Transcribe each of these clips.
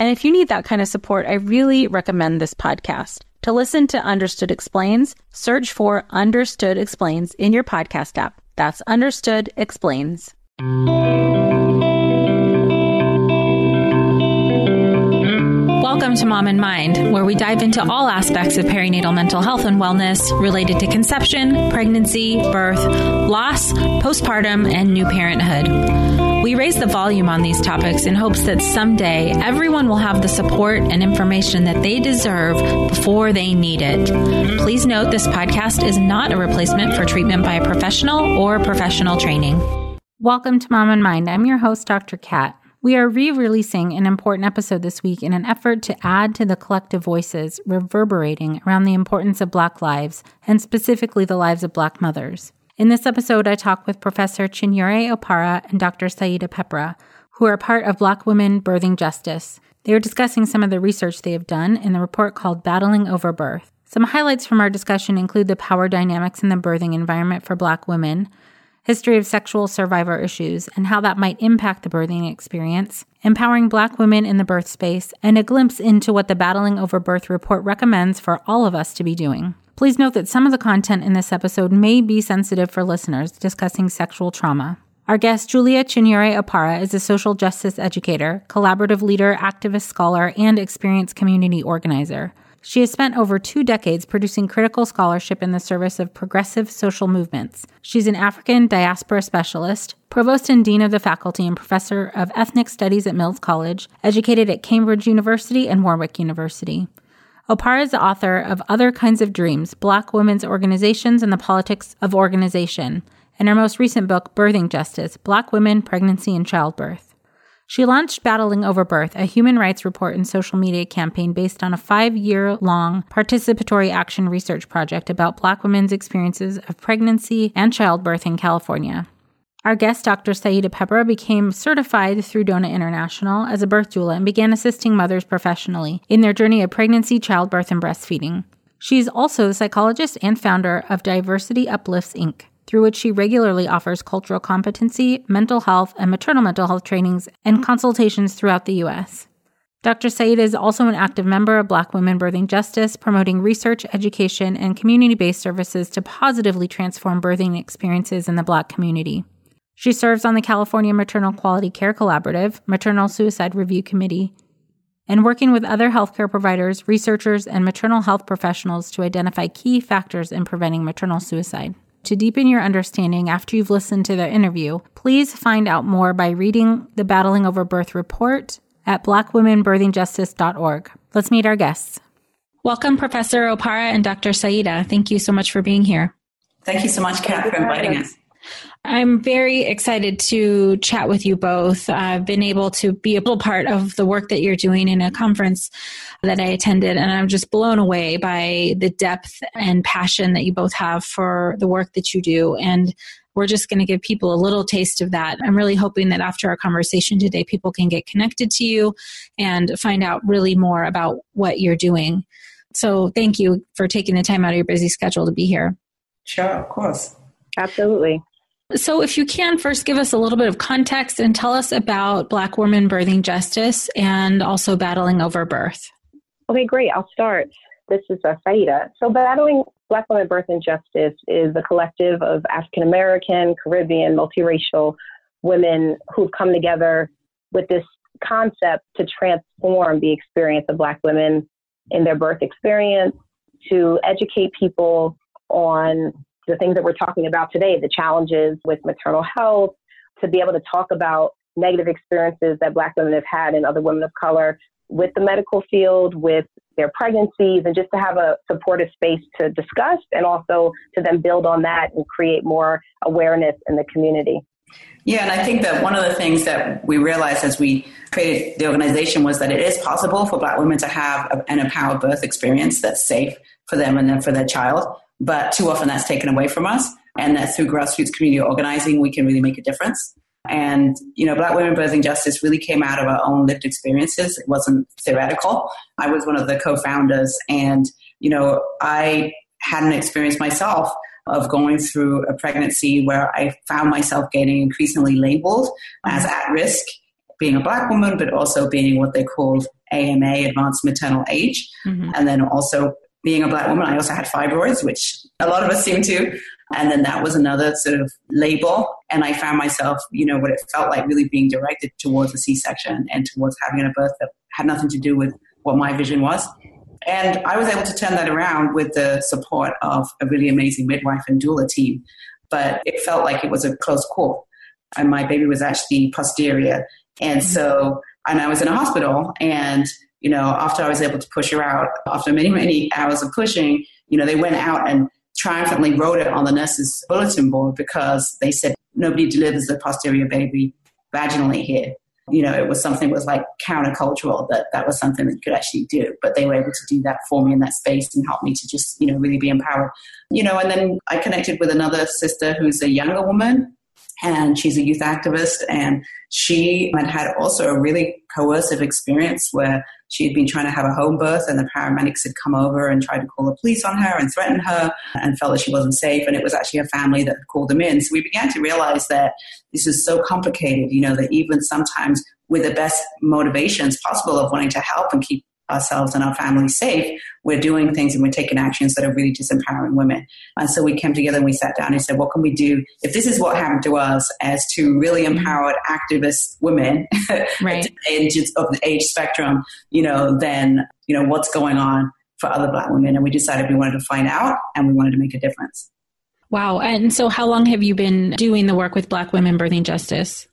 And if you need that kind of support, I really recommend this podcast. To listen to Understood Explains, search for Understood Explains in your podcast app. That's Understood Explains. Welcome to Mom and Mind, where we dive into all aspects of perinatal mental health and wellness related to conception, pregnancy, birth, loss, postpartum, and new parenthood. We raise the volume on these topics in hopes that someday everyone will have the support and information that they deserve before they need it. Please note this podcast is not a replacement for treatment by a professional or professional training. Welcome to Mom and Mind. I'm your host, Dr. Kat. We are re-releasing an important episode this week in an effort to add to the collective voices reverberating around the importance of Black lives, and specifically the lives of Black mothers. In this episode, I talk with Professor Chinyere Oparah and Dr. Sayida Peprah, who are part of Black Women Birthing Justice. They are discussing some of the research they have done in the report called Battling Over Birth. Some highlights from our discussion include the power dynamics in the birthing environment for Black women, history of sexual survivor issues, and how that might impact the birthing experience, empowering Black women in the birth space, and a glimpse into what the Battling Over Birth report recommends for all of us to be doing. Please note that some of the content in this episode may be sensitive for listeners discussing sexual trauma. Our guest, Julia Chinyere Oparah, is a social justice educator, collaborative leader, activist scholar, and experienced community organizer. She has spent over 2 decades producing critical scholarship in the service of progressive social movements. She's an African diaspora specialist, provost and dean of the faculty and professor of ethnic studies at Mills College, educated at Cambridge University and Warwick University. Oparah is the author of Other Kinds of Dreams, Black Women's Organizations and the Politics of Organization, and her most recent book, Birthing Justice, Black Women, Pregnancy, and Childbirth. She launched Battling Over Birth, a human rights report and social media campaign based on a 5-year-long participatory action research project about Black women's experiences of pregnancy and childbirth in California. Our guest, Dr. Sayida Peprah, became certified through Dona International as a birth doula and began assisting mothers professionally in their journey of pregnancy, childbirth, and breastfeeding. She is also the psychologist and founder of Diversity Uplifts, Inc., through which she regularly offers cultural competency, mental health, and maternal mental health trainings and consultations throughout the U.S. Dr. Sayida is also an active member of Black Women Birthing Justice, promoting research, education, and community-based services to positively transform birthing experiences in the Black community. She serves on the California Maternal Quality Care Collaborative, Maternal Suicide Review Committee, and working with other healthcare providers, researchers, and maternal health professionals to identify key factors in preventing maternal suicide. To deepen your understanding after you've listened to their interview, please find out more by reading the Battling Over Birth report at blackwomenbirthingjustice.org. Let's meet our guests. Welcome, Professor Oparah and Dr. Sayida. Thank you so much for being here. Thank you so much, Kat, for inviting us. I'm very excited to chat with you both. I've been able to be a little part of the work that you're doing in a conference that I attended, and I'm just blown away by the depth and passion that you both have for the work that you do. And we're just going to give people a little taste of that. I'm really hoping that after our conversation today, people can get connected to you and find out really more about what you're doing. So thank you for taking the time out of your busy schedule to be here. Sure, of course. Absolutely. So if you can, first give us a little bit of context and tell us about Black Women Birthing Justice and also Battling Over Birth. Okay, great. I'll start. This is Sayida. So Battling Black Women Birthing Justice is a collective of African-American, Caribbean, multiracial women who've come together with this concept to transform the experience of Black women in their birth experience, to educate people on the things that we're talking about today, the challenges with maternal health, to be able to talk about negative experiences that Black women have had and other women of color with the medical field, with their pregnancies, and just to have a supportive space to discuss and also to then build on that and create more awareness in the community. Yeah, and I think that one of the things that we realized as we created the organization was that it is possible for Black women to have an empowered birth experience that's safe for them and then for their child, but too often that's taken away from us, and that through grassroots community organizing, we can really make a difference. And, you know, Black Women Birthing Justice really came out of our own lived experiences. It wasn't theoretical. I was one of the co-founders, and, you know, I had an experience myself of going through a pregnancy where I found myself getting increasingly labeled as at risk, being a Black woman, but also being what they called AMA, advanced maternal age. Mm-hmm. And then also being a Black woman, I also had fibroids, which a lot of us seem to. And then that was another sort of label. And I found myself, you know, what it felt like really being directed towards a C-section and towards having a birth that had nothing to do with what my vision was. And I was able to turn that around with the support of a really amazing midwife and doula team. But it felt like it was a close call. And my baby was actually posterior. And so, and I was in a hospital. And, you know, after I was able to push her out, after many, many hours of pushing, you know, they went out and triumphantly wrote it on the nurse's bulletin board because they said, nobody delivers the posterior baby vaginally here. You know, it was something that was like countercultural, that was something that you could actually do. But they were able to do that for me in that space and help me to just, you know, really be empowered. You know, and then I connected with another sister who's a younger woman, and she's a youth activist. And she had also a really coercive experience where she had been trying to have a home birth, and the paramedics had come over and tried to call the police on her and threaten her and felt that she wasn't safe. And it was actually her family that called them in. So we began to realize that this is so complicated, you know, that even sometimes with the best motivations possible of wanting to help and keep ourselves and our families safe, we're doing things and we're taking actions that are really disempowering women. And so we came together and we sat down and said, what can we do if this is what happened to us as two really empowered activist women right. of the age spectrum, you know, then, you know, what's going on for other Black women? And we decided we wanted to find out and we wanted to make a difference. Wow. And so how long have you been doing the work with Black Women Birthing Justice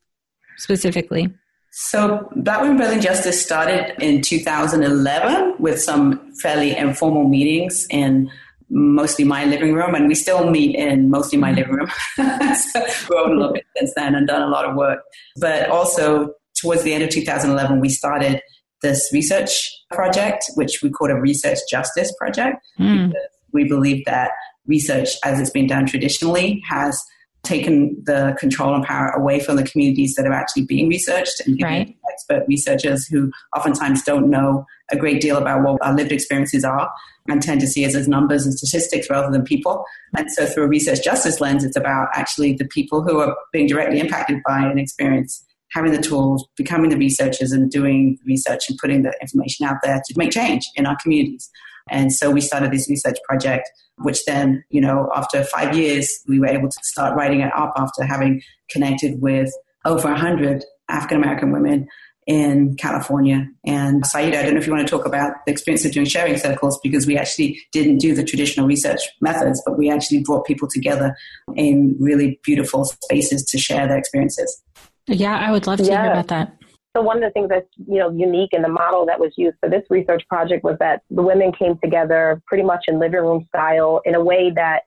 specifically? So Black Women Birthing Justice started in 2011 with some fairly informal meetings in mostly my living room, and we still meet in mostly my living room. So grown a little bit since then and done a lot of work. But also towards the end of 2011, we started this research project, which we called a research justice project. Because we believe that research, as it's been done traditionally, has taken the control and power away from the communities that are actually being researched and right. expert researchers who oftentimes don't know a great deal about what our lived experiences are and tend to see us as numbers and statistics rather than people. And so through a research justice lens, it's about actually the people who are being directly impacted by an experience, having the tools, becoming the researchers and doing research and putting the information out there to make change in our communities. And so we started this research project, which then, you know, after 5 years, we were able to start writing it up after having connected with over 100 African-American women in California. And Sayida, I don't know if you want to talk about the experience of doing sharing circles, because we actually didn't do the traditional research methods, but we actually brought people together in really beautiful spaces to share their experiences. Yeah, I would love to hear about that. So one of the things that's, you know, unique in the model that was used for this research project was that the women came together pretty much in living room style in a way that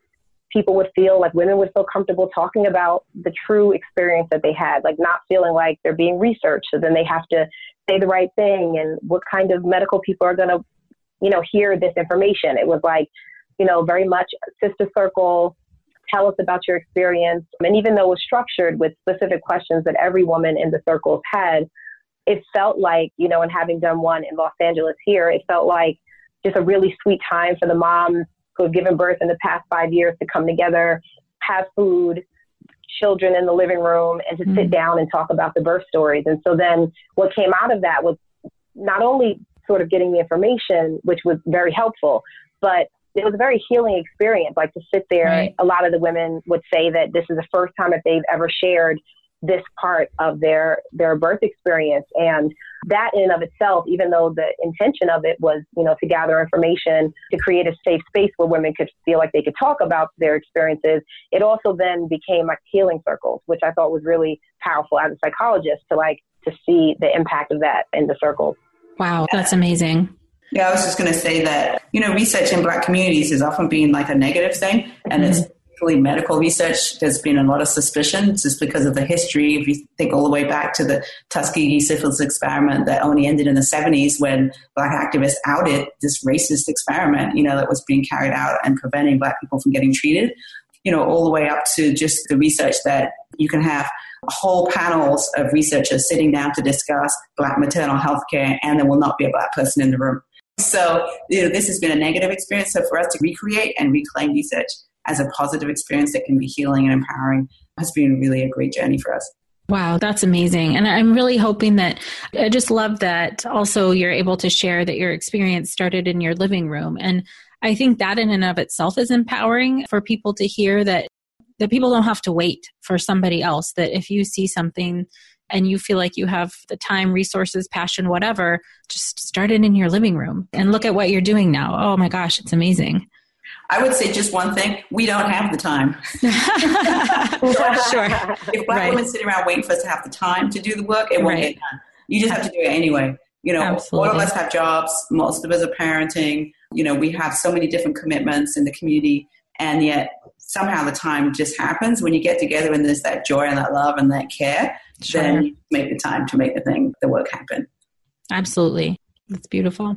people would feel like women would feel comfortable talking about the true experience that they had, like not feeling like they're being researched. So then they have to say the right thing and what kind of medical people are going to, you know, hear this information. It was like, you know, very much sister circle. Tell us about your experience. And even though it was structured with specific questions that every woman in the circles had, it felt like, you know, and having done one in Los Angeles here, it felt like just a really sweet time for the moms who have given birth in the past 5 years to come together, have food, children in the living room, and to sit down and talk about the birth stories. And so then what came out of that was not only sort of getting the information, which was very helpful, but it was a very healing experience, like to sit there. Right. A lot of the women would say that this is the first time that they've ever shared this part of their birth experience. And that in and of itself, even though the intention of it was, you know, to gather information, to create a safe space where women could feel like they could talk about their experiences, it also then became like healing circles, which I thought was really powerful as a psychologist to see the impact of that in the circles. Wow, that's amazing. Yeah, I was just going to say that, you know, research in Black communities has often been like a negative thing, and mm-hmm. it's particularly medical research. There's been a lot of suspicion just because of the history. If you think all the way back to the Tuskegee syphilis experiment that only ended in the 70s when Black activists outed this racist experiment, you know, that was being carried out and preventing Black people from getting treated, you know, all the way up to just the research that you can have whole panels of researchers sitting down to discuss Black maternal health care, and there will not be a Black person in the room. So, you know, this has been a negative experience. So for us to recreate and reclaim research as a positive experience that can be healing and empowering has been really a great journey for us. Wow, that's amazing. And I'm really hoping that, I just love that also you're able to share that your experience started in your living room. And I think that in and of itself is empowering for people to hear that people don't have to wait for somebody else, that if you see something and you feel like you have the time, resources, passion, whatever, just start it in your living room and look at what you're doing now. Oh my gosh, it's amazing. I would say just one thing. We don't have the time. Sure. If Black women sit around waiting for us to have the time to do the work, it won't get done. You just have to do it anyway. You know, Absolutely. All of us have jobs. Most of us are parenting. You know, we have so many different commitments in the community, and yet somehow the time just happens. When you get together and there's that joy and that love and that care, sure. then you make the time to make the work happen. Absolutely. That's beautiful.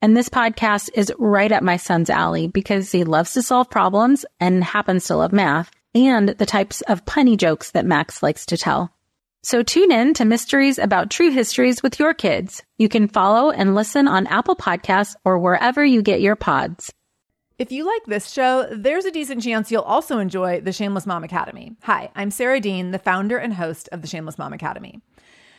And this podcast is right up my son's alley because he loves to solve problems and happens to love math and the types of punny jokes that Max likes to tell. So tune in to Mysteries About True Histories with your kids. You can follow and listen on Apple Podcasts or wherever you get your pods. If you like this show, there's a decent chance you'll also enjoy the Shameless Mom Academy. Hi, I'm Sarah Dean, the founder and host of the Shameless Mom Academy.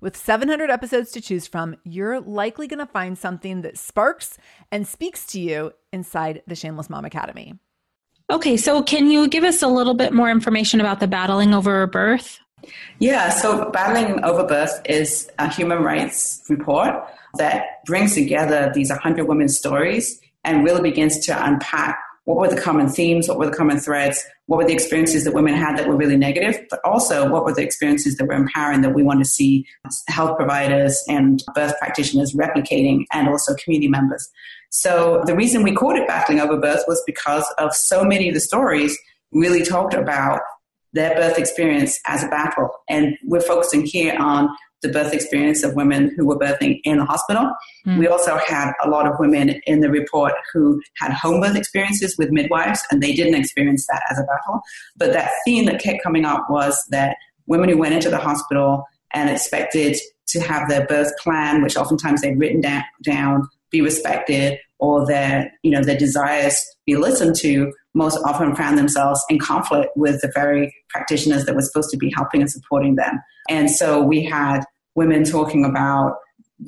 With 700 episodes to choose from, you're likely going to find something that sparks and speaks to you inside the Shameless Mom Academy. Okay, so can you give us a little bit more information about the Battling Over Birth? Yeah, so Battling Over Birth is a human rights report that brings together these 100 women's stories and really begins to unpack what were the common themes, what were the common threads, what were the experiences that women had that were really negative, but also what were the experiences that were empowering that we want to see health providers and birth practitioners replicating, and also community members. So the reason we called it Battling Over Birth was because of so many of the stories really talked about their birth experience as a battle. And we're focusing here on the birth experience of women who were birthing in the hospital. Mm. We also had a lot of women in the report who had home birth experiences with midwives, and they didn't experience that as a battle. But that theme that kept coming up was that women who went into the hospital and expected to have their birth plan, which oftentimes they'd written down, be respected, or their, you know, their desires be listened to, most often found themselves in conflict with the very practitioners that were supposed to be helping and supporting them. And so we had women talking about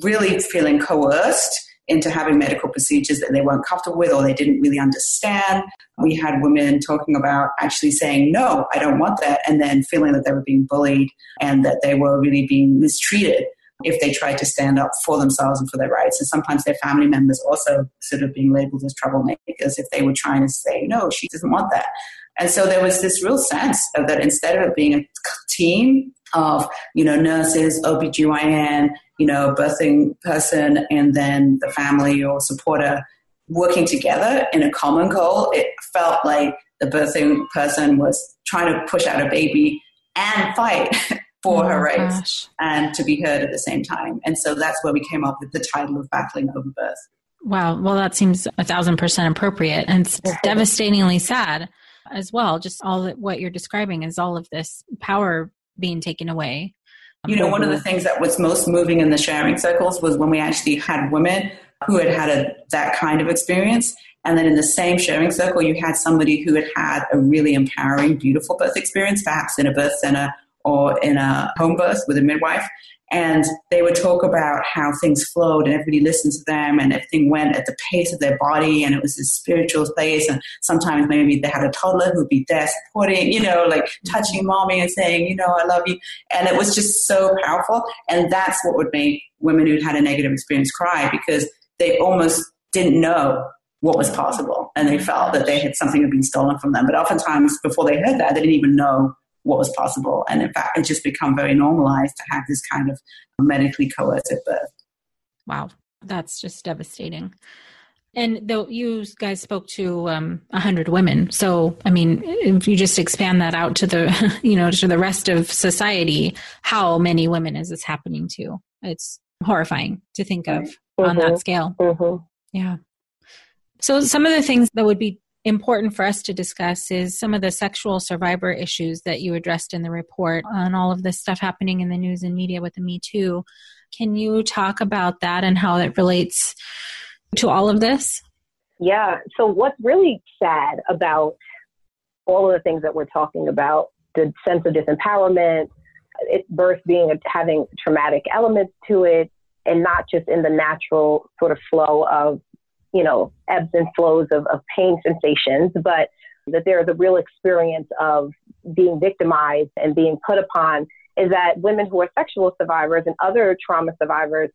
really feeling coerced into having medical procedures that they weren't comfortable with or they didn't really understand. We had women talking about actually saying, no, I don't want that, and then feeling that they were being bullied and that they were really being mistreated if they tried to stand up for themselves and for their rights. And sometimes their family members also sort of being labeled as troublemakers if they were trying to say, no, she doesn't want that. And so there was this real sense of that instead of being a team of, you know, nurses, OBGYN, you know, birthing person, and then the family or supporter working together in a common goal, it felt like the birthing person was trying to push out a baby and fight for her rights and to be heard at the same time. And so that's where we came up with the title of Battling Over Birth. Wow. Well, that seems 1,000% appropriate, and it's devastatingly sad as well. Just all that, what you're describing is all of this power being taken away. You know, one of the things that was most moving in the sharing circles was when we actually had women who had had that kind of experience. And then in the same sharing circle, you had somebody who had had a really empowering, beautiful birth experience, perhaps in a birth center or in a home birth with a midwife. And they would talk about how things flowed and everybody listened to them and everything went at the pace of their body and it was this spiritual place. And sometimes maybe they had a toddler who would be there supporting, you know, like touching mommy and saying, you know, I love you. And it was just so powerful. And that's what would make women who'd had a negative experience cry, because they almost didn't know what was possible. And they felt that they had something had been stolen from them. But oftentimes before they heard that, they didn't even know what was possible. And in fact, it just become very normalized to have this kind of medically coercive birth. Wow. That's just devastating. And though you guys spoke to 100 women. So, I mean, if you just expand that out to the, you know, to the rest of society, how many women is this happening to? It's horrifying to think of on that scale. Yeah. So some of the things that would be important for us to discuss is some of the sexual survivor issues that you addressed in the report on all of this stuff happening in the news and media with the Me Too. Can you talk about that and how it relates to all of this? Yeah. So what's really sad about all of the things that we're talking about, the sense of disempowerment, birth being having traumatic elements to it, and not just in the natural sort of flow of, you know, ebbs and flows of pain sensations, but that there is a real experience of being victimized and being put upon, is that women who are sexual survivors and other trauma survivors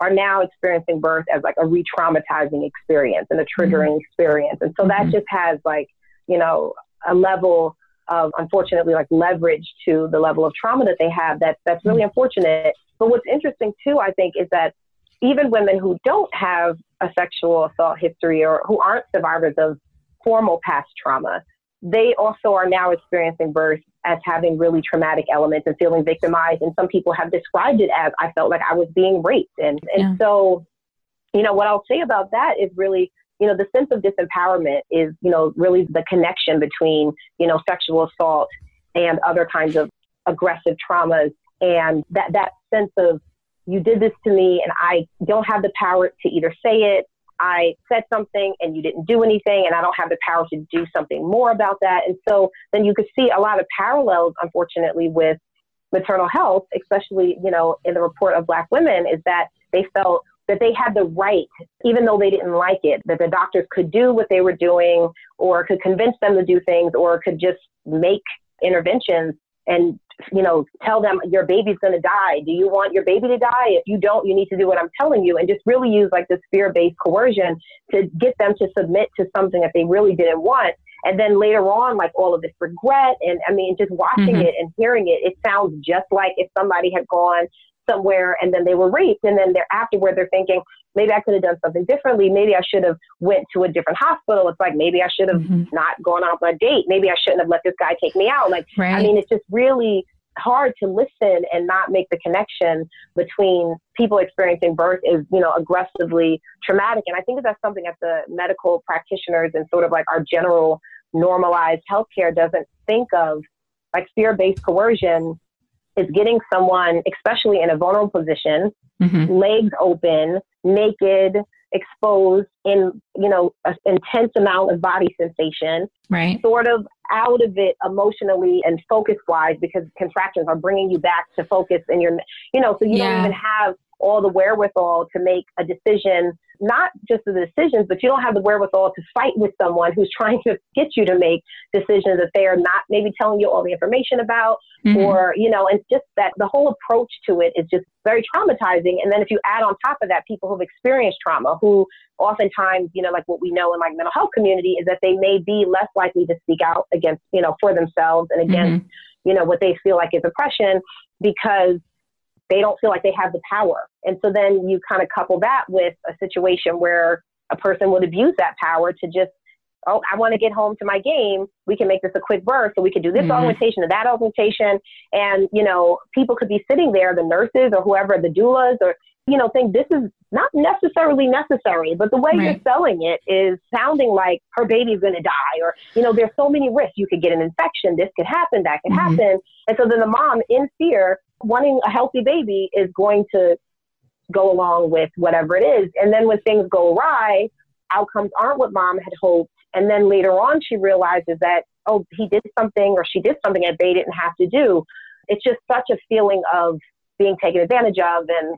are now experiencing birth as like a re-traumatizing experience and a triggering experience. And so that just has like, you know, a level of, unfortunately, like leverage to the level of trauma that they have that's really unfortunate. But what's interesting too, I think, is that even women who don't have a sexual assault history or who aren't survivors of formal past trauma, they also are now experiencing birth as having really traumatic elements and feeling victimized. And some people have described it as, I felt like I was being raped. And so, you know, what I'll say about that is really, you know, the sense of disempowerment is, you know, really the connection between, you know, sexual assault and other kinds of aggressive traumas. And that sense of, you did this to me and I don't have the power to either say it. I said something and you didn't do anything and I don't have the power to do something more about that. And so then you could see a lot of parallels, unfortunately, with maternal health, especially, you know, in the report of Black women, is that they felt that they had the right, even though they didn't like it, that the doctors could do what they were doing or could convince them to do things or could just make interventions and, you know, tell them your baby's going to die. Do you want your baby to die? If you don't, you need to do what I'm telling you, and just really use like this fear-based coercion to get them to submit to something that they really didn't want. And then later on, like all of this regret. And I mean, just watching it and hearing it, it sounds just like if somebody had gone somewhere and then they were raped, and then they're afterward, they're thinking, maybe I could have done something differently. Maybe I should have went to a different hospital. It's like, maybe I should have not gone on a date. Maybe I shouldn't have let this guy take me out. Like, I mean, it's just really hard to listen and not make the connection between people experiencing birth is, you know, aggressively traumatic. And I think that that's something that the medical practitioners and sort of like our general normalized healthcare doesn't think of. Like fear-based coercion is getting someone, especially in a vulnerable position, legs open, naked, exposed, in, you know, an intense amount of body sensation, right? Sort of out of it emotionally and focus-wise, because contractions are bringing you back to focus and you're, you know, so you don't even have all the wherewithal to make a decision, not just the decisions, but you don't have the wherewithal to fight with someone who's trying to get you to make decisions that they are not maybe telling you all the information about, or, you know, and just that the whole approach to it is just very traumatizing. And then if you add on top of that, people who've experienced trauma, who oftentimes, you know, like what we know in like mental health community is that they may be less likely to speak out against, you know, for themselves and against, you know, what they feel like is oppression, because they don't feel like they have the power. And so then you kind of couple that with a situation where a person would abuse that power to just, oh, I want to get home to my game. We can make this a quick birth. So we could do this augmentation and that augmentation. And, you know, people could be sitting there, the nurses or whoever, the doulas, or, you know, think this is not necessarily necessary, but the way you're selling it is sounding like her baby's going to die, or, you know, there's so many risks. You could get an infection. This could happen. That could happen. And so then the mom in fear, wanting a healthy baby, is going to go along with whatever it is. And then when things go awry, outcomes aren't what mom had hoped. And then later on, she realizes that, oh, he did something or she did something that they didn't have to do. It's just such a feeling of being taken advantage of, and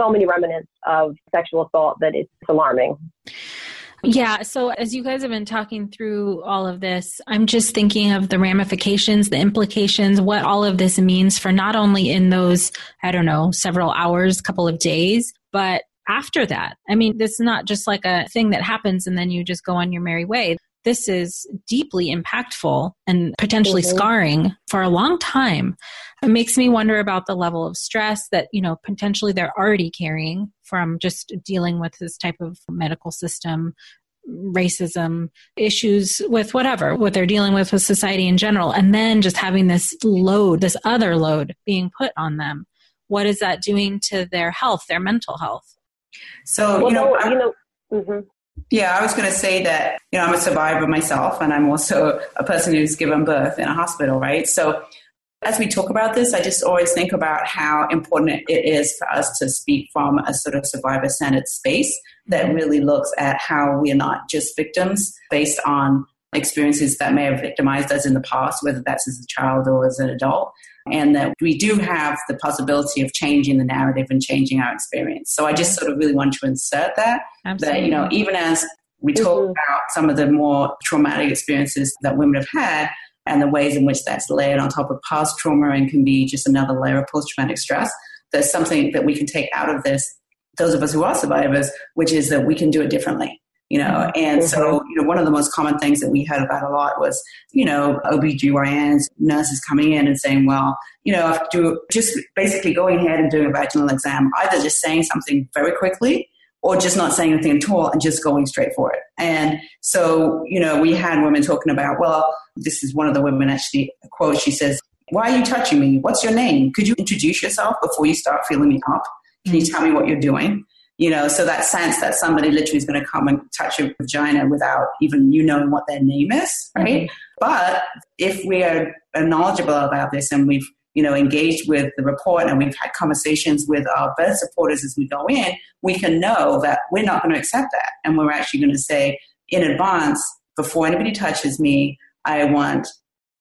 so many remnants of sexual assault that it's alarming. Yeah. So as you guys have been talking through all of this, I'm just thinking of the ramifications, the implications, what all of this means for not only in those, I don't know, several hours, couple of days, but after that. I mean, this is not just like a thing that happens and then you just go on your merry way. This is deeply impactful and potentially scarring for a long time. It makes me wonder about the level of stress that, you know, potentially they're already carrying from just dealing with this type of medical system, racism, issues with whatever, what they're dealing with society in general, and then just having this load, this other load being put on them. What is that doing to their health, their mental health? So, well, yeah, I was going to say that, you know, I'm a survivor myself, and I'm also a person who's given birth in a hospital, right? So as we talk about this, I just always think about how important it is for us to speak from a sort of survivor-centered space that really looks at how we're not just victims based on experiences that may have victimized us in the past, whether that's as a child or as an adult, and that we do have the possibility of changing the narrative and changing our experience. So I just sort of really want to insert that, that, you know, even as we talk about some of the more traumatic experiences that women have had and the ways in which that's layered on top of past trauma and can be just another layer of post-traumatic stress, there's something that we can take out of this, those of us who are survivors, which is that we can do it differently. You know, and so, you know, one of the most common things that we heard about a lot was, you know, OBGYNs, nurses coming in and saying, well, you know, after just basically going ahead and doing a vaginal exam, either just saying something very quickly or just not saying anything at all and just going straight for it. And so, you know, we had women talking about, well, this is one of the women actually, a quote, she says, why are you touching me? What's your name? Could you introduce yourself before you start feeling me up? Can you tell me what you're doing? You know, so that sense that somebody literally is going to come and touch your vagina without even you knowing what their name is, right? But if we are knowledgeable about this and we've, you know, engaged with the report and we've had conversations with our birth supporters as we go in, we can know that we're not going to accept that. And we're actually going to say in advance, before anybody touches me, I want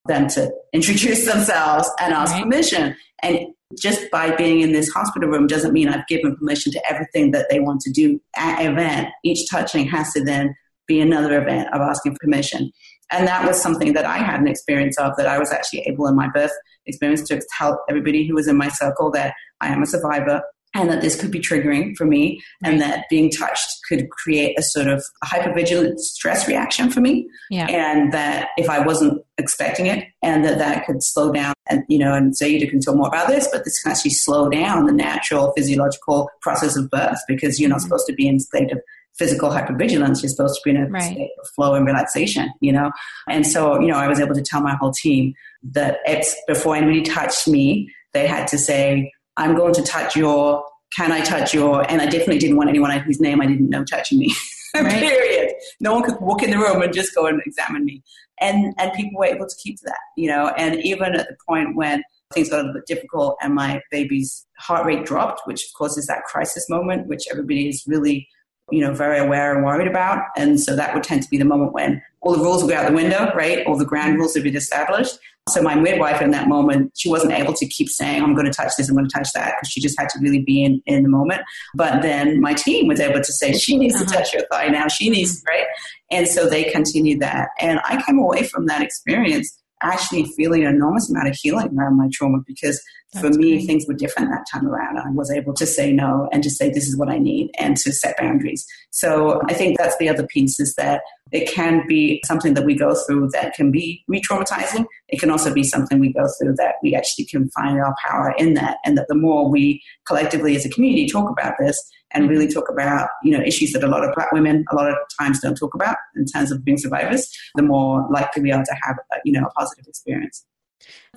them to introduce themselves and ask permission. And just by being in this hospital room doesn't mean I've given permission to everything that they want to do at an event. Each touching has to then be another event of asking permission. And that was something that I had an experience of, that I was actually able in my birth experience to tell everybody who was in my circle that I am a survivor and that this could be triggering for me and that being touched could create a sort of hypervigilant stress reaction for me and that if I wasn't expecting it and that could slow down. And, you know, and Sayida can talk more about this, but this can actually slow down the natural physiological process of birth because you're not supposed to be in a state of physical hypervigilance, you're supposed to be in a state of flow and relaxation, you know? And so, you know, I was able to tell my whole team that it's before anybody touched me, they had to say, I'm going to touch your, can I touch your, and I definitely didn't want anyone whose name I didn't know touching me. Period. No one could walk in the room and just go and examine me. And people were able to keep to that, you know, and even at the point when things got a little bit difficult and my baby's heart rate dropped, which of course is that crisis moment, which everybody is really, you know, very aware and worried about. And so that would tend to be the moment when all the rules would go out the window, right? All the ground rules would be established. So my midwife in that moment, she wasn't able to keep saying, I'm going to touch this, I'm going to touch that, because she just had to really be in the moment. But then my team was able to say, she needs to touch your thigh now, she needs, right? And so they continued that. And I came away from that experience actually feeling an enormous amount of healing around my trauma, because for me, things were different that time around. I was able to say no and to say, this is what I need, and to set boundaries. So I think that's the other piece, is that it can be something that we go through that can be re-traumatizing. It can also be something we go through that we actually can find our power in that. And that the more we collectively as a community talk about this and really talk about, you know, issues that a lot of Black women a lot of times don't talk about in terms of being survivors, the more likely we are to have, you know, a positive experience.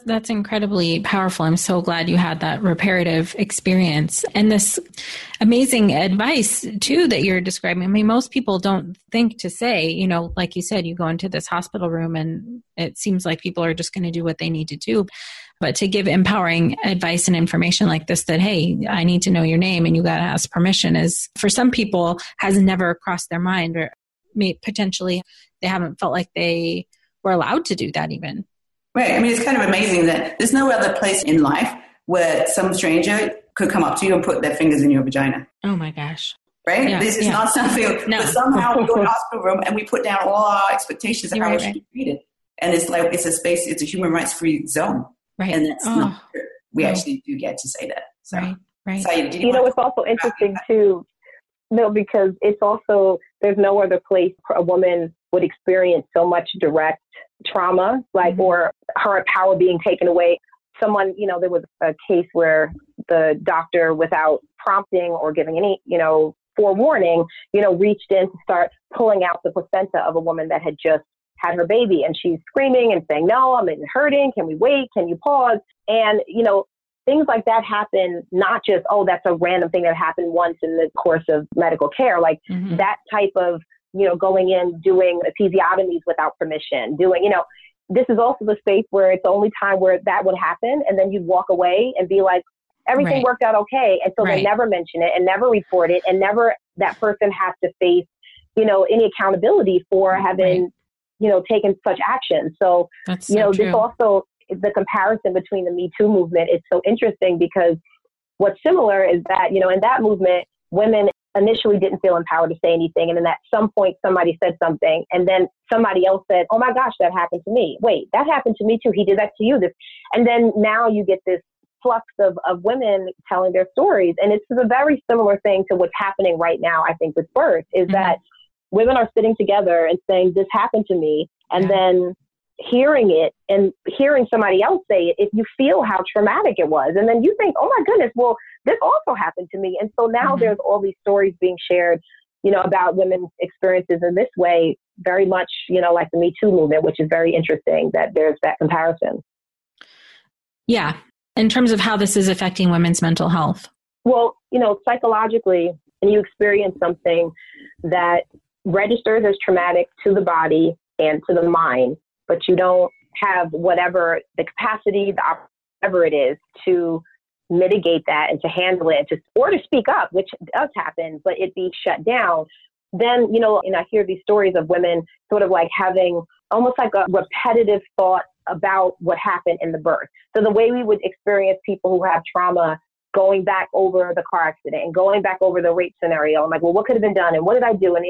That's incredibly powerful. I'm so glad you had that reparative experience and this amazing advice too that you're describing. I mean, most people don't think to say, you know, like you said, you go into this hospital room and it seems like people are just going to do what they need to do. But to give empowering advice and information like this, that, hey, I need to know your name and you got to ask permission, is for some people has never crossed their mind, or may potentially they haven't felt like they were allowed to do that even. Right. I mean, it's kind of amazing that there's no other place in life where some stranger could come up to you and put their fingers in your vagina. Oh, my gosh. Right? Yeah, this is not something, but somehow we go to the hospital room and we put down all our expectations of how we should be treated. And it's like, it's a space, it's a human rights free zone. Right. And that's not true. We actually do get to say that. So, So, you know, it's also interesting too, no, because it's also, there's no other place a woman would experience so much direct trauma, like, or her power being taken away. Someone, you know, there was a case where the doctor, without prompting or giving any, you know, forewarning, you know, reached in to start pulling out the placenta of a woman that had just had her baby, and she's screaming and saying, no, I'm hurting, can we wait, can you pause? And, you know, things like that happen, not just, oh, that's a random thing that happened once in the course of medical care, like that type of, you know, going in, doing episiotomies without permission, doing, you know, this is also the space where it's the only time where that would happen. And then you'd walk away and be like, everything worked out okay. And so they never mention it and never report it, and never that person has to face, you know, any accountability for having, you know, taken such action. So, this also, the comparison between the Me Too movement is so interesting, because what's similar is that, you know, in that movement, women initially didn't feel empowered to say anything. And then at some point, somebody said something. And then somebody else said, oh my gosh, that happened to me. Wait, that happened to me too. He did that to you. This, and then now you get this flux of women telling their stories. And it's a very similar thing to what's happening right now, I think, with birth, is that women are sitting together and saying, this happened to me. And then hearing it and hearing somebody else say it, if you feel how traumatic it was, and then you think, oh my goodness, well, this also happened to me. And so now there's all these stories being shared, you know, about women's experiences in this way, very much, you know, like the Me Too movement, which is very interesting that there's that comparison. Yeah. In terms of how this is affecting women's mental health. Well, you know, psychologically, and you experience something that registers as traumatic to the body and to the mind, but you don't have whatever the capacity, whatever it is, to mitigate that and to handle it, or to speak up, which does happen, but it be shut down. Then, you know, and I hear these stories of women sort of like having almost like a repetitive thought about what happened in the birth. So the way we would experience people who have trauma going back over the car accident and going back over the rape scenario, I'm like, well, what could have been done? And what did I do? And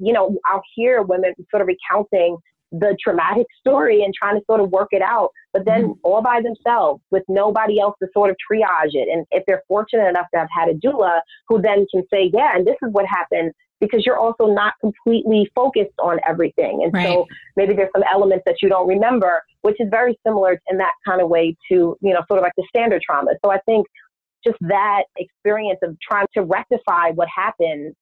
you know, I'll hear women sort of recounting the traumatic story and trying to sort of work it out, but then all by themselves with nobody else to sort of triage it. And if they're fortunate enough to have had a doula who then can say, yeah, and this is what happened, because you're also not completely focused on everything. And so maybe there's some elements that you don't remember, which is very similar in that kind of way to, you know, sort of like the standard trauma. So I think just that experience of trying to rectify what happened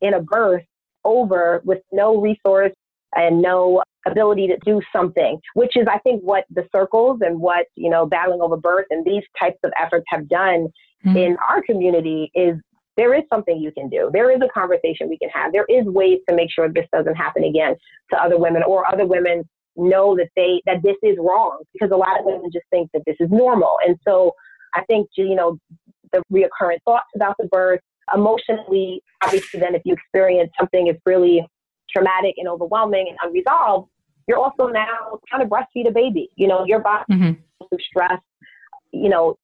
in a birth over with no resource and no ability to do something, which is, I think, what the circles and what, you know, Battling Over Birth and these types of efforts have done in our community is there is something you can do. There is a conversation we can have. There is ways to make sure this doesn't happen again to other women, or other women know that that this is wrong, because a lot of women just think that this is normal. And so I think, you know, the reoccurrent thoughts about the birth emotionally, obviously then if you experience something that's really traumatic and overwhelming and unresolved, you're also now trying to breastfeed a baby. You know, your body goes through stress, you know,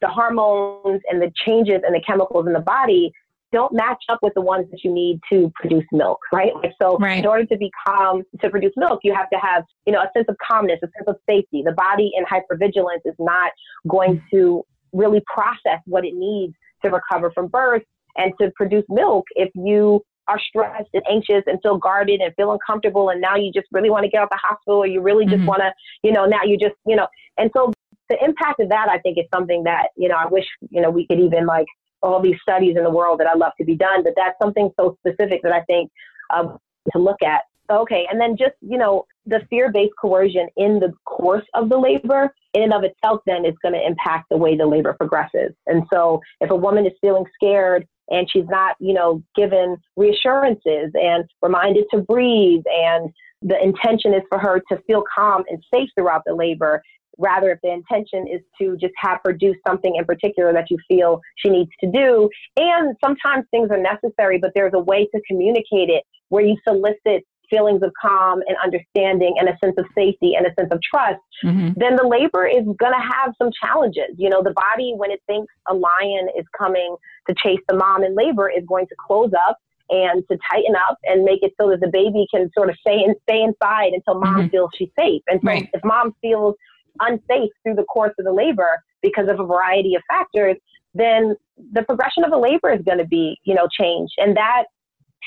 the hormones and the changes and the chemicals in the body don't match up with the ones that you need to produce milk, right? Like, so in order to be calm, to produce milk, you have to have, you know, a sense of calmness, a sense of safety. The body in hypervigilance is not going to really process what it needs to recover from birth and to produce milk if you are stressed and anxious and feel guarded and feel uncomfortable. And now you just really want to get out the hospital, or you really just want to, you know, now you just, you know, and so the impact of that, I think, is something that, you know, I wish, you know, we could even, like, all these studies in the world that I love to be done, but that's something so specific that I think to look at. Okay. And then just, you know, the fear-based coercion in the course of the labor in and of itself then is going to impact the way the labor progresses. And so if a woman is feeling scared and she's not, you know, given reassurances and reminded to breathe, and the intention is for her to feel calm and safe throughout the labor, rather, if the intention is to just have her do something in particular that you feel she needs to do, and sometimes things are necessary, but there's a way to communicate it where you solicit feelings of calm and understanding and a sense of safety and a sense of trust, then the labor is going to have some challenges. You know, the body, when it thinks a lion is coming to chase the mom in labor, is going to close up and to tighten up and make it so that the baby can sort of stay inside until mom feels she's safe. And so if mom feels unsafe through the course of the labor because of a variety of factors, then the progression of the labor is going to be, you know, changed. And that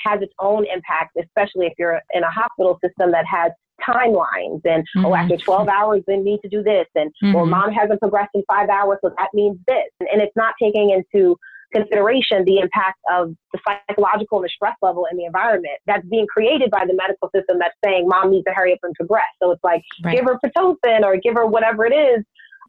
has its own impact, especially if you're in a hospital system that has timelines and, oh, after 12 hours, they need to do this. And, well, mom hasn't progressed in 5 hours, so that means this. And it's not taking into consideration the impact of the psychological and the stress level in the environment that's being created by the medical system that's saying mom needs to hurry up and progress. So it's like, give her Pitocin or give her whatever it is,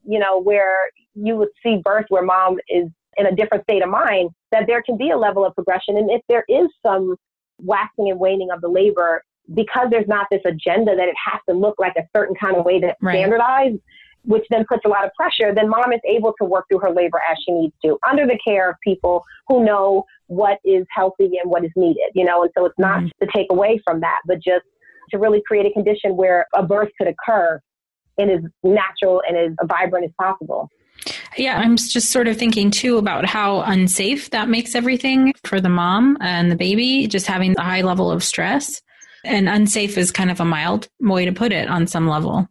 you know, where you would see birth where mom is in a different state of mind, that there can be a level of progression. And if there is some waxing and waning of the labor, because there's not this agenda that it has to look like a certain kind of way that's standardized, which then puts a lot of pressure, then mom is able to work through her labor as she needs to, under the care of people who know what is healthy and what is needed, you know? And so it's not to take away from that, but just to really create a condition where a birth could occur and is natural and as vibrant as possible. Yeah, I'm just sort of thinking too about how unsafe that makes everything for the mom and the baby, just having a high level of stress. And unsafe is kind of a mild way to put it on some level.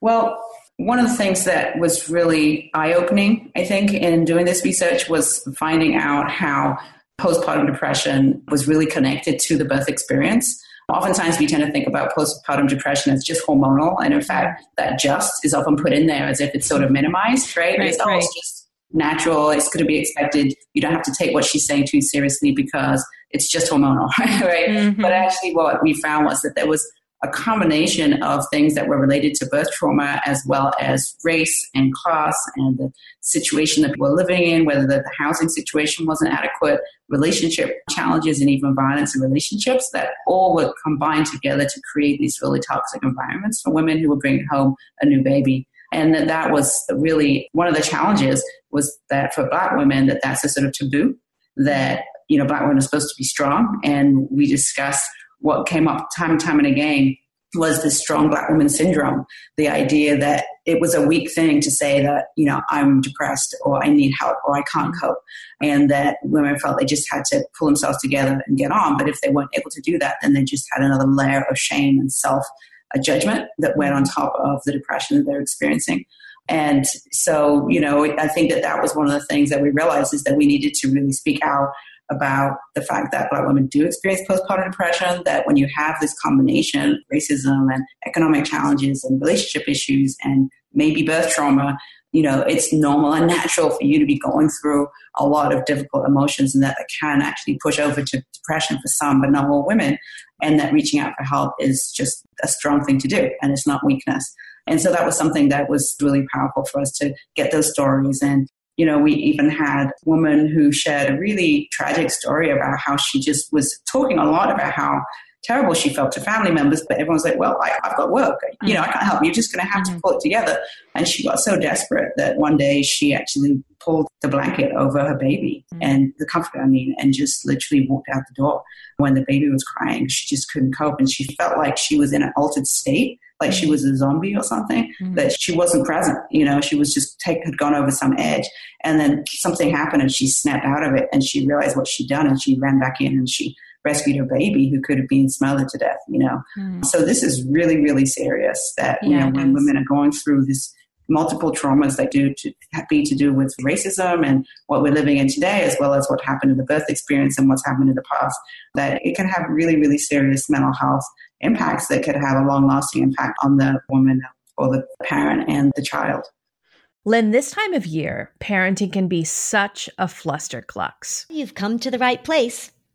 Well, one of the things that was really eye-opening, I think, in doing this research was finding out how postpartum depression was really connected to the birth experience. Oftentimes, we tend to think about postpartum depression as just hormonal. And in fact, that just is often put in there as if it's sort of minimized, right? It's almost just natural. It's going to be expected. You don't have to take what she's saying too seriously because it's just hormonal, right? But actually, what we found was that there was a combination of things that were related to birth trauma, as well as race and class and the situation that people were living in, whether the housing situation wasn't adequate, relationship challenges, and even violence in relationships, that all were combined together to create these really toxic environments for women who were bringing home a new baby. And that was really one of the challenges, was that for Black women, that's a sort of taboo, that, you know, Black women are supposed to be strong. And we discuss what came up time and time and again was this strong Black woman syndrome, the idea that it was a weak thing to say that, you know, I'm depressed or I need help or I can't cope, and that women felt they just had to pull themselves together and get on. But if they weren't able to do that, then they just had another layer of shame and self-judgment that went on top of the depression that they're experiencing. And so, you know, I think that was one of the things that we realized, is that we needed to really speak out about the fact that Black women do experience postpartum depression, that when you have this combination of racism and economic challenges and relationship issues and maybe birth trauma, you know, it's normal and natural for you to be going through a lot of difficult emotions, and that can actually push over to depression for some, but not all women, and that reaching out for help is just a strong thing to do, and it's not weakness. And so that was something that was really powerful for us to get those stories. And, you know, we even had a woman who shared a really tragic story about how she just was talking a lot about how terrible she felt to family members, but everyone's like, well, I've got work, you know, I can't help you, you're just going to have to pull it together. And she got so desperate that one day she actually pulled the blanket over her baby and the comforter, and just literally walked out the door when the baby was crying. She just couldn't cope, and she felt like she was in an altered state, like she was a zombie or something, that she wasn't present, you know, she was just had gone over some edge. And then something happened and she snapped out of it, and she realized what she'd done, and she ran back in and she rescued her baby, who could have been smothered to death, you know. So this is really, really serious, that you know, when women are going through this multiple traumas that do with racism and what we're living in today, as well as what happened in the birth experience and what's happened in the past, that it can have really, really serious mental health impacts that could have a long-lasting impact on the woman or the parent and the child. Lynn, this time of year, parenting can be such a flusterclucks. You've come to the right place.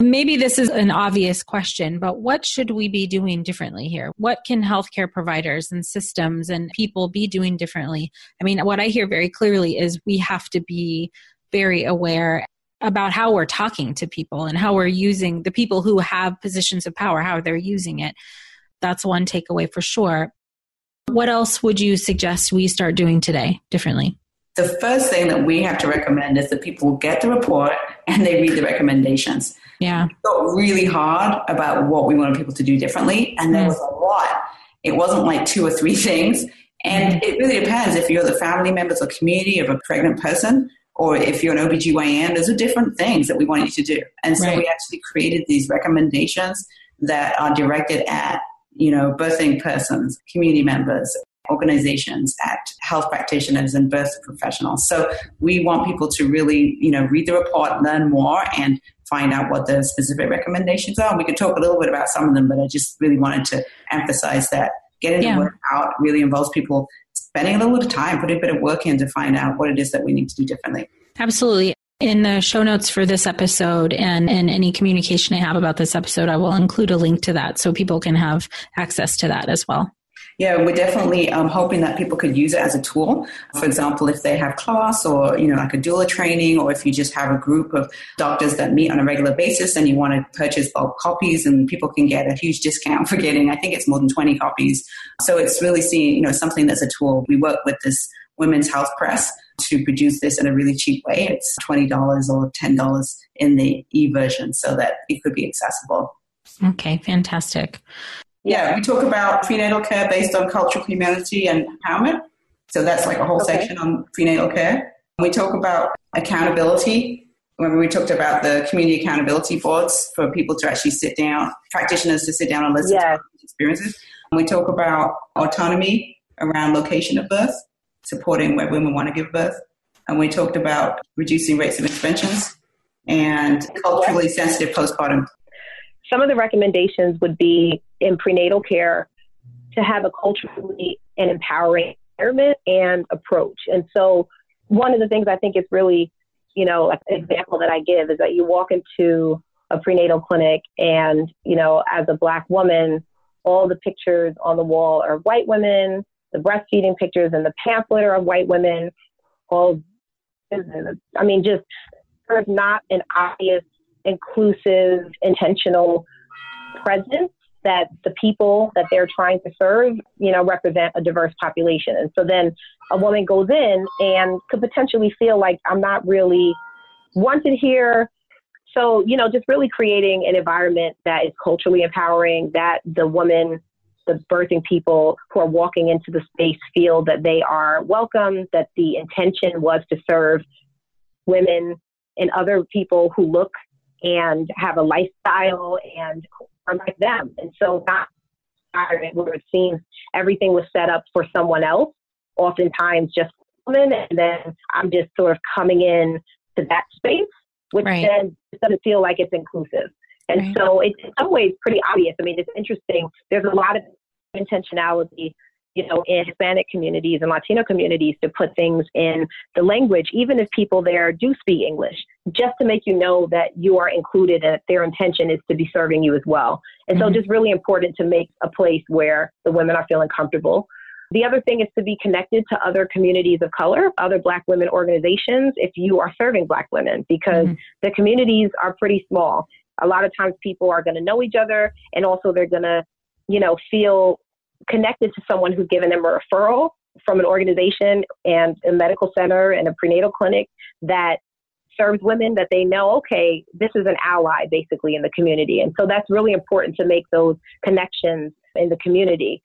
Maybe this is an obvious question, but what should we be doing differently here? What can healthcare providers and systems and people be doing differently? I mean, what I hear very clearly is we have to be very aware about how we're talking to people and how we're using the people who have positions of power, how they're using it. That's one takeaway for sure. What else would you suggest we start doing today differently? The first thing that we have to recommend is that people get the report and they read the recommendations. Yeah. We thought really hard about what we wanted people to do differently, and there was a lot. It wasn't like two or three things, and it really depends if you're the family members or community of a pregnant person, or if you're an OBGYN, those are different things that we want you to do. And so we actually created these recommendations that are directed at, you know, birthing persons, community members, organizations, at health practitioners and birth professionals. So we want people to really, you know, read the report, learn more, and find out what the specific recommendations are. And we could talk a little bit about some of them, but I just really wanted to emphasize that getting the word out really involves people spending a little bit of time, putting a bit of work in to find out what it is that we need to do differently. Absolutely. In the show notes for this episode and any communication I have about this episode, I will include a link to that so people can have access to that as well. Yeah, we're definitely hoping that people could use it as a tool. For example, if they have class or, you know, like a doula training, or if you just have a group of doctors that meet on a regular basis and you want to purchase bulk copies, and people can get a huge discount for getting, I think it's more than 20 copies. So it's really seeing, you know, something that's a tool. We work with this Women's Health Press to produce this in a really cheap way. It's $20 or $10 in the e-version so that it could be accessible. Okay, fantastic. Yeah, we talk about prenatal care based on cultural humanity and empowerment. So that's like a whole section on prenatal care. We talk about accountability. Remember, we talked about the community accountability boards for people to actually sit down, practitioners to sit down and listen to experiences. And we talk about autonomy around location of birth, supporting where women want to give birth. And we talked about reducing rates of interventions and culturally sensitive postpartum. Some of the recommendations would be in prenatal care to have a culturally and empowering environment and approach. And so one of the things I think is really, you know, an example that I give is that you walk into a prenatal clinic and, you know, as a Black woman, all the pictures on the wall are white women, the breastfeeding pictures and the pamphlet are of white women. I mean, just there's not an obvious, inclusive, intentional presence that the people that they're trying to serve, you know, represent a diverse population. And so then a woman goes in and could potentially feel like I'm not really wanted here. So, you know, just really creating an environment that is culturally empowering, that the woman, the birthing people who are walking into the space feel that they are welcome, that the intention was to serve women and other people who look and have a lifestyle and are like them. And so not environment where it seems everything was set up for someone else, oftentimes just women, and then I'm just sort of coming in to that space, which then doesn't feel like it's inclusive. And so it's in some ways pretty obvious. I mean, it's interesting. There's a lot of intentionality, you know, in Hispanic communities and Latino communities to put things in the language, even if people there do speak English, just to make you know that you are included and that their intention is to be serving you as well. And so just really important to make a place where the women are feeling comfortable. The other thing is to be connected to other communities of color, other Black women organizations, if you are serving Black women, because the communities are pretty small. A lot of times people are going to know each other, and also they're going to, you know, feel connected to someone who's given them a referral from an organization and a medical center and a prenatal clinic that serves women that they know, okay, this is an ally basically in the community. And so that's really important to make those connections in the community.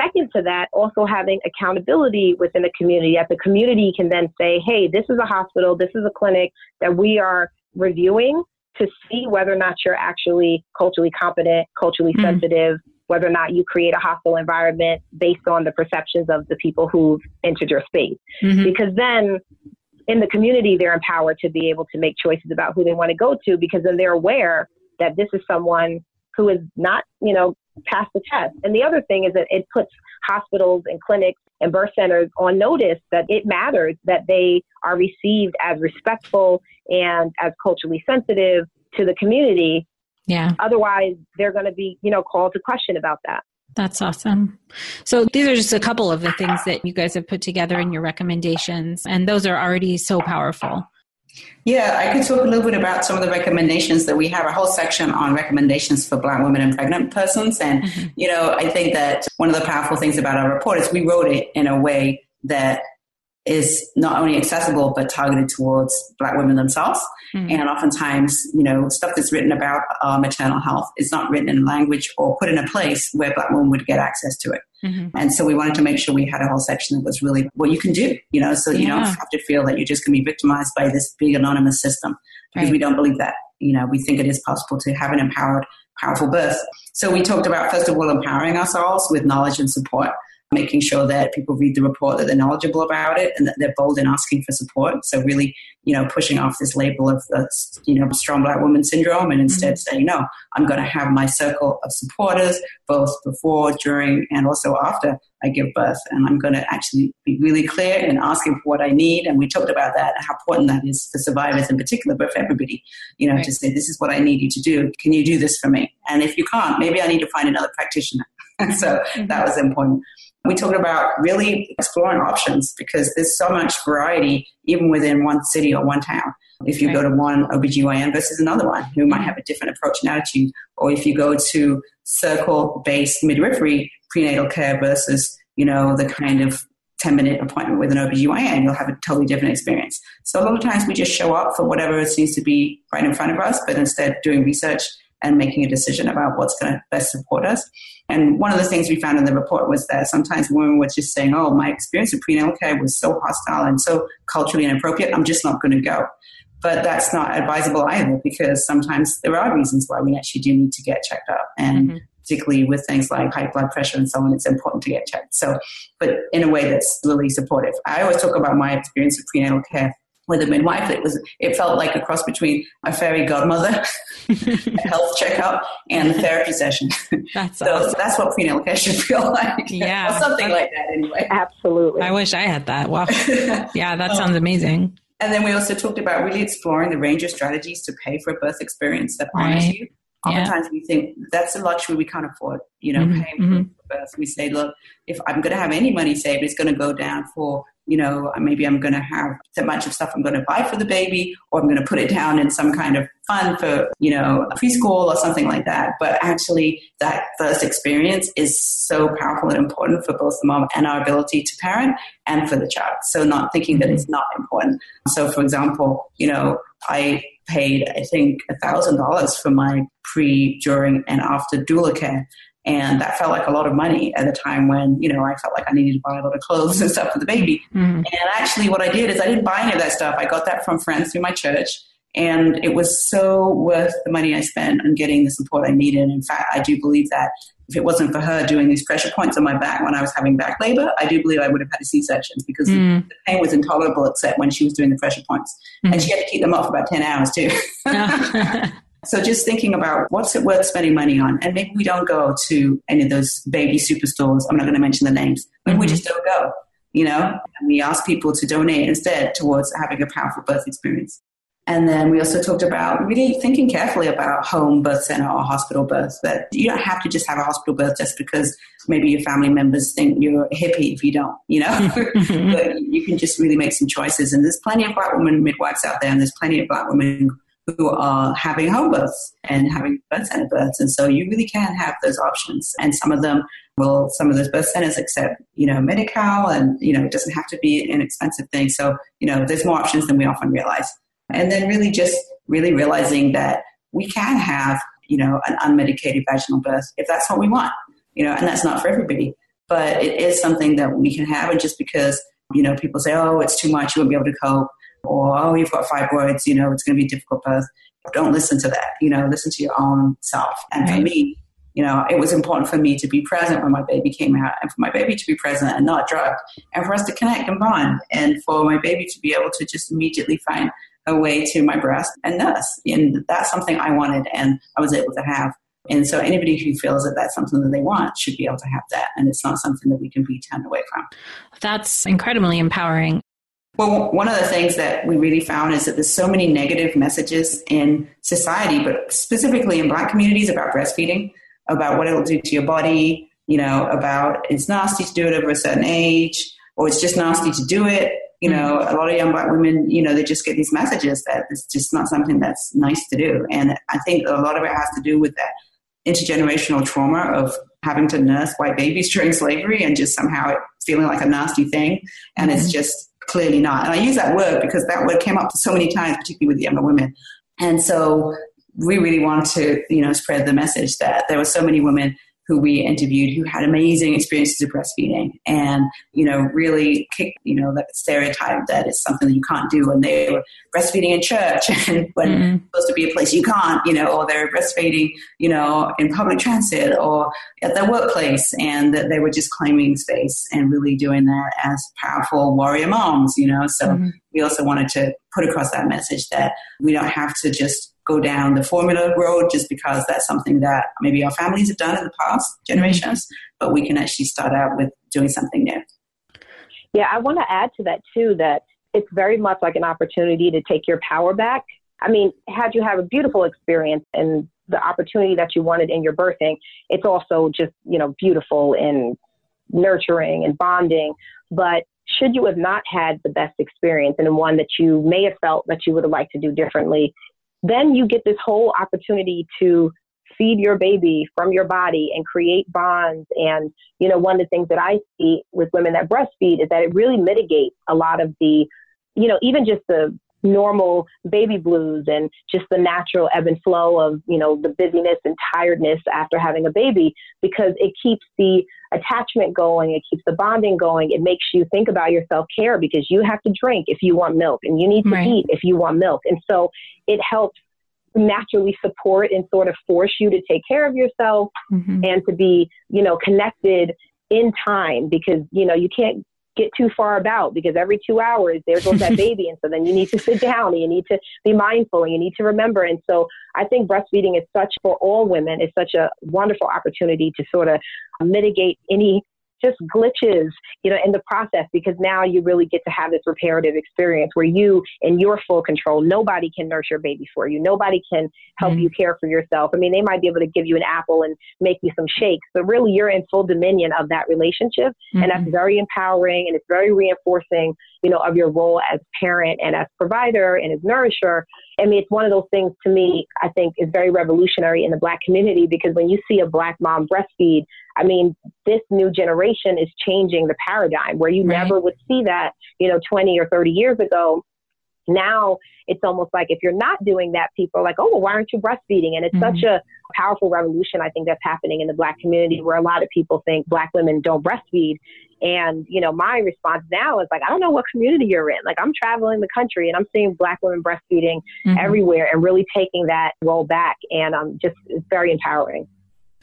Second to that, also having accountability within the community, that the community can then say, hey, this is a hospital, this is a clinic that we are reviewing to see whether or not you're actually culturally competent, culturally sensitive, whether or not you create a hostile environment based on the perceptions of the people who've entered your space. Because then in the community, they're empowered to be able to make choices about who they want to go to, because then they're aware that this is someone who is not, you know, past the test. And the other thing is that it puts hospitals and clinics and birth centers on notice that it matters that they are received as respectful and as culturally sensitive to the community. Yeah. Otherwise, they're going to be, you know, called to question about that. That's awesome. So these are just a couple of the things that you guys have put together in your recommendations, and those are already so powerful. Yeah, I could talk a little bit about some of the recommendations that we have a whole section on recommendations for Black women and pregnant persons. And, you know, I think that one of the powerful things about our report is we wrote it in a way that is not only accessible, but targeted towards Black women themselves. And oftentimes, you know, stuff that's written about our maternal health is not written in language or put in a place where Black women would get access to it. And so we wanted to make sure we had a whole section that was really what you can do, you know, so you don't have to feel that you're just going to be victimized by this big anonymous system, because we don't believe that. You know, we think it is possible to have an empowered, powerful birth. So we talked about, first of all, empowering ourselves with knowledge and support, making sure that people read the report, that they're knowledgeable about it, and that they're bold in asking for support. So really, you know, pushing off this label of, you know, strong Black woman syndrome, and instead saying, no, I'm going to have my circle of supporters, both before, during, and also after I give birth. And I'm going to actually be really clear in asking for what I need. And we talked about that, how important that is for survivors in particular, but for everybody, you know, to say, this is what I need you to do. Can you do this for me? And if you can't, maybe I need to find another practitioner. And so that was important. We talked about really exploring options because there's so much variety even within one city or one town. If you go to one OBGYN versus another one who might have a different approach and attitude, or if you go to circle-based midwifery prenatal care versus, you know, the kind of 10-minute appointment with an OBGYN, you'll have a totally different experience. So a lot of times we just show up for whatever seems to be right in front of us, but instead doing research and making a decision about what's going to best support us. And one of the things we found in the report was that sometimes women were just saying, oh, my experience of prenatal care was so hostile and so culturally inappropriate, I'm just not going to go. But that's not advisable either, because sometimes there are reasons why we actually do need to get checked up. And particularly with things like high blood pressure and so on, it's important to get checked. So, but in a way that's really supportive. I always talk about my experience of prenatal care with a midwife. It felt like a cross between a fairy godmother, a health checkup, and a therapy session. That's awesome. That's what prenatal care should feel like. Yeah. Or something like that anyway. Absolutely. I wish I had that. Wow. Yeah, that sounds amazing. And then we also talked about really exploring the range of strategies to pay for a birth experience that honors you. Oftentimes we think that's a luxury we can't afford, you know, paying for birth. We say, look, if I'm going to have any money saved, it's going to go down for, you know, maybe I'm going to have a bunch of stuff I'm going to buy for the baby, or I'm going to put it down in some kind of fund for, you know, preschool or something like that. But actually that first experience is so powerful and important for both the mom and our ability to parent and for the child. So not thinking that it's not important. So for example, you know, I paid, I think, $1,000 for my pre, during, and after doula care. And that felt like a lot of money at a time when, you know, I felt like I needed to buy a lot of clothes and stuff for the baby. And actually what I did is I didn't buy any of that stuff. I got that from friends through my church. And it was so worth the money I spent on getting the support I needed. And in fact, I do believe that if it wasn't for her doing these pressure points on my back when I was having back labor, I do believe I would have had a C-section because the pain was intolerable except when she was doing the pressure points. And she had to keep them up for about 10 hours too. So just thinking about what's it worth spending money on, and maybe we don't go to any of those baby superstores. I'm not going to mention the names, but we just don't go, you know, and we ask people to donate instead towards having a powerful birth experience. And then we also talked about really thinking carefully about home birth center or hospital birth, that you don't have to just have a hospital birth just because maybe your family members think you're a hippie if you don't, you know, but you can just really make some choices. And there's plenty of Black women midwives out there, and there's plenty of Black women who are having home births and having birth center births. And so you really can have those options. And some of them will, some of those birth centers accept, you know, Medi-Cal, and, you know, it doesn't have to be an expensive thing. So, you know, there's more options than we often realize. And then really just really realizing that we can have, you know, an unmedicated vaginal birth if that's what we want, you know, and that's not for everybody, but it is something that we can have. And just because, you know, people say, oh, it's too much, you won't be able to cope, or, oh, you've got fibroids, you know, it's going to be a difficult birth. Don't listen to that, you know, listen to your own self. And for me, you know, it was important for me to be present when my baby came out, and for my baby to be present and not drugged, and for us to connect and bond, and for my baby to be able to just immediately find a way to my breast and nurse. And that's something I wanted and I was able to have. And so anybody who feels that that's something that they want should be able to have that. And it's not something that we can be turned away from. That's incredibly empowering. Well, one of the things that we really found is that there's so many negative messages in society, but specifically in Black communities about breastfeeding, about what it'll do to your body, you know, about it's nasty to do it over a certain age, or it's just nasty to do it. You know, a lot of young Black women, you know, they just get these messages that it's just not something that's nice to do. And I think a lot of it has to do with that intergenerational trauma of having to nurse white babies during slavery and just somehow it feeling like a nasty thing. And it's just clearly not. And I use that word because that word came up so many times, particularly with younger women. And so we really want to, you know, spread the message that there were so many women who we interviewed who had amazing experiences of breastfeeding, and, you know, really kicked, you know, that stereotype that it's something that you can't do, and they were breastfeeding in church and when it's supposed to be a place you can't, you know, or they're breastfeeding, you know, in public transit or at their workplace, and that they were just claiming space and really doing that as powerful warrior moms, you know. So we also wanted to put across that message that we don't have to just go down the formula road just because that's something that maybe our families have done in the past generations, but we can actually start out with doing something new. Yeah, I want to add to that too, that it's very much like an opportunity to take your power back. I mean, had you have a beautiful experience in the opportunity that you wanted in your birthing, it's also just, you know, beautiful and nurturing and bonding. But should you have not had the best experience and one that you may have felt that you would have liked to do differently, then you get this whole opportunity to feed your baby from your body and create bonds. And, you know, one of the things that I see with women that breastfeed is that it really mitigates a lot of the, you know, even just the normal baby blues and just the natural ebb and flow of, you know, the busyness and tiredness after having a baby, because it keeps the attachment going. It keeps the bonding going. It makes you think about your self-care, because you have to drink if you want milk and you need to eat if you want milk. And so it helps naturally support and sort of force you to take care of yourself and to be, you know, connected in time, because, you know, you can't get too far about, because every 2 hours there goes that baby. And so then you need to sit down and you need to be mindful and you need to remember. And so I think breastfeeding is such, for all women, is such a wonderful opportunity to sort of mitigate any just glitches, you know, in the process, because now you really get to have this reparative experience where you, in your full control, nobody can nurse your baby for you. Nobody can help you care for yourself. I mean, they might be able to give you an apple and make you some shakes, but really you're in full dominion of that relationship. And that's very empowering, and it's very reinforcing, you know, of your role as parent and as provider and as nourisher. I mean, it's one of those things, to me, I think is very revolutionary in the Black community, because when you see a Black mom breastfeed, I mean, this new generation is changing the paradigm where you never would see that, you know, 20 or 30 years ago. Now it's almost like if you're not doing that, people are like, oh, well, why aren't you breastfeeding? And it's such a powerful revolution, I think, that's happening in the Black community, where a lot of people think Black women don't breastfeed. And, you know, my response now is like, I don't know what community you're in. Like, I'm traveling the country and I'm seeing Black women breastfeeding everywhere and really taking that role back. And just, it's very empowering.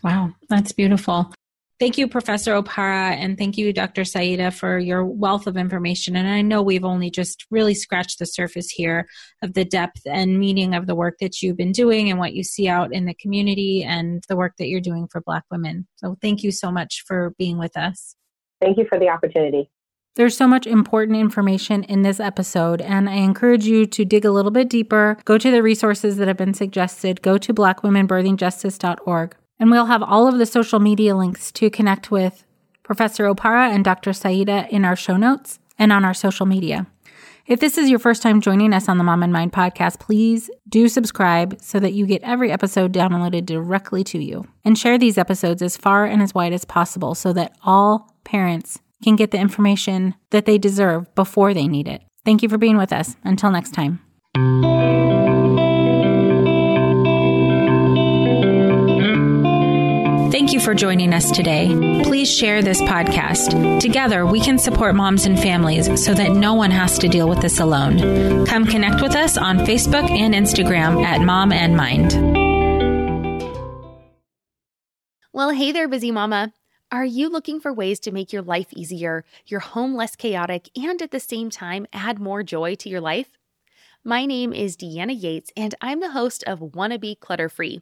Wow, that's beautiful. Thank you, Professor Oparah, and thank you, Dr. Sayida, for your wealth of information. And I know we've only just really scratched the surface here of the depth and meaning of the work that you've been doing and what you see out in the community and the work that you're doing for Black women. So thank you so much for being with us. Thank you for the opportunity. There's so much important information in this episode, and I encourage you to dig a little bit deeper. Go to the resources that have been suggested. Go to blackwomenbirthingjustice.org. And we'll have all of the social media links to connect with Professor Oparah and Dr. Sayida in our show notes and on our social media. If this is your first time joining us on the Mom and Mind podcast, please do subscribe so that you get every episode downloaded directly to you. And share these episodes as far and as wide as possible so that all parents can get the information that they deserve before they need it. Thank you for being with us. Until next time. Thank you for joining us today. Please share this podcast. Together, we can support moms and families so that no one has to deal with this alone. Come connect with us on Facebook and Instagram at Mom and Mind. Well, hey there, busy mama. Are you looking for ways to make your life easier, your home less chaotic, and at the same time, add more joy to your life? My name is Deanna Yates, and I'm the host of Wanna Be Clutter Free,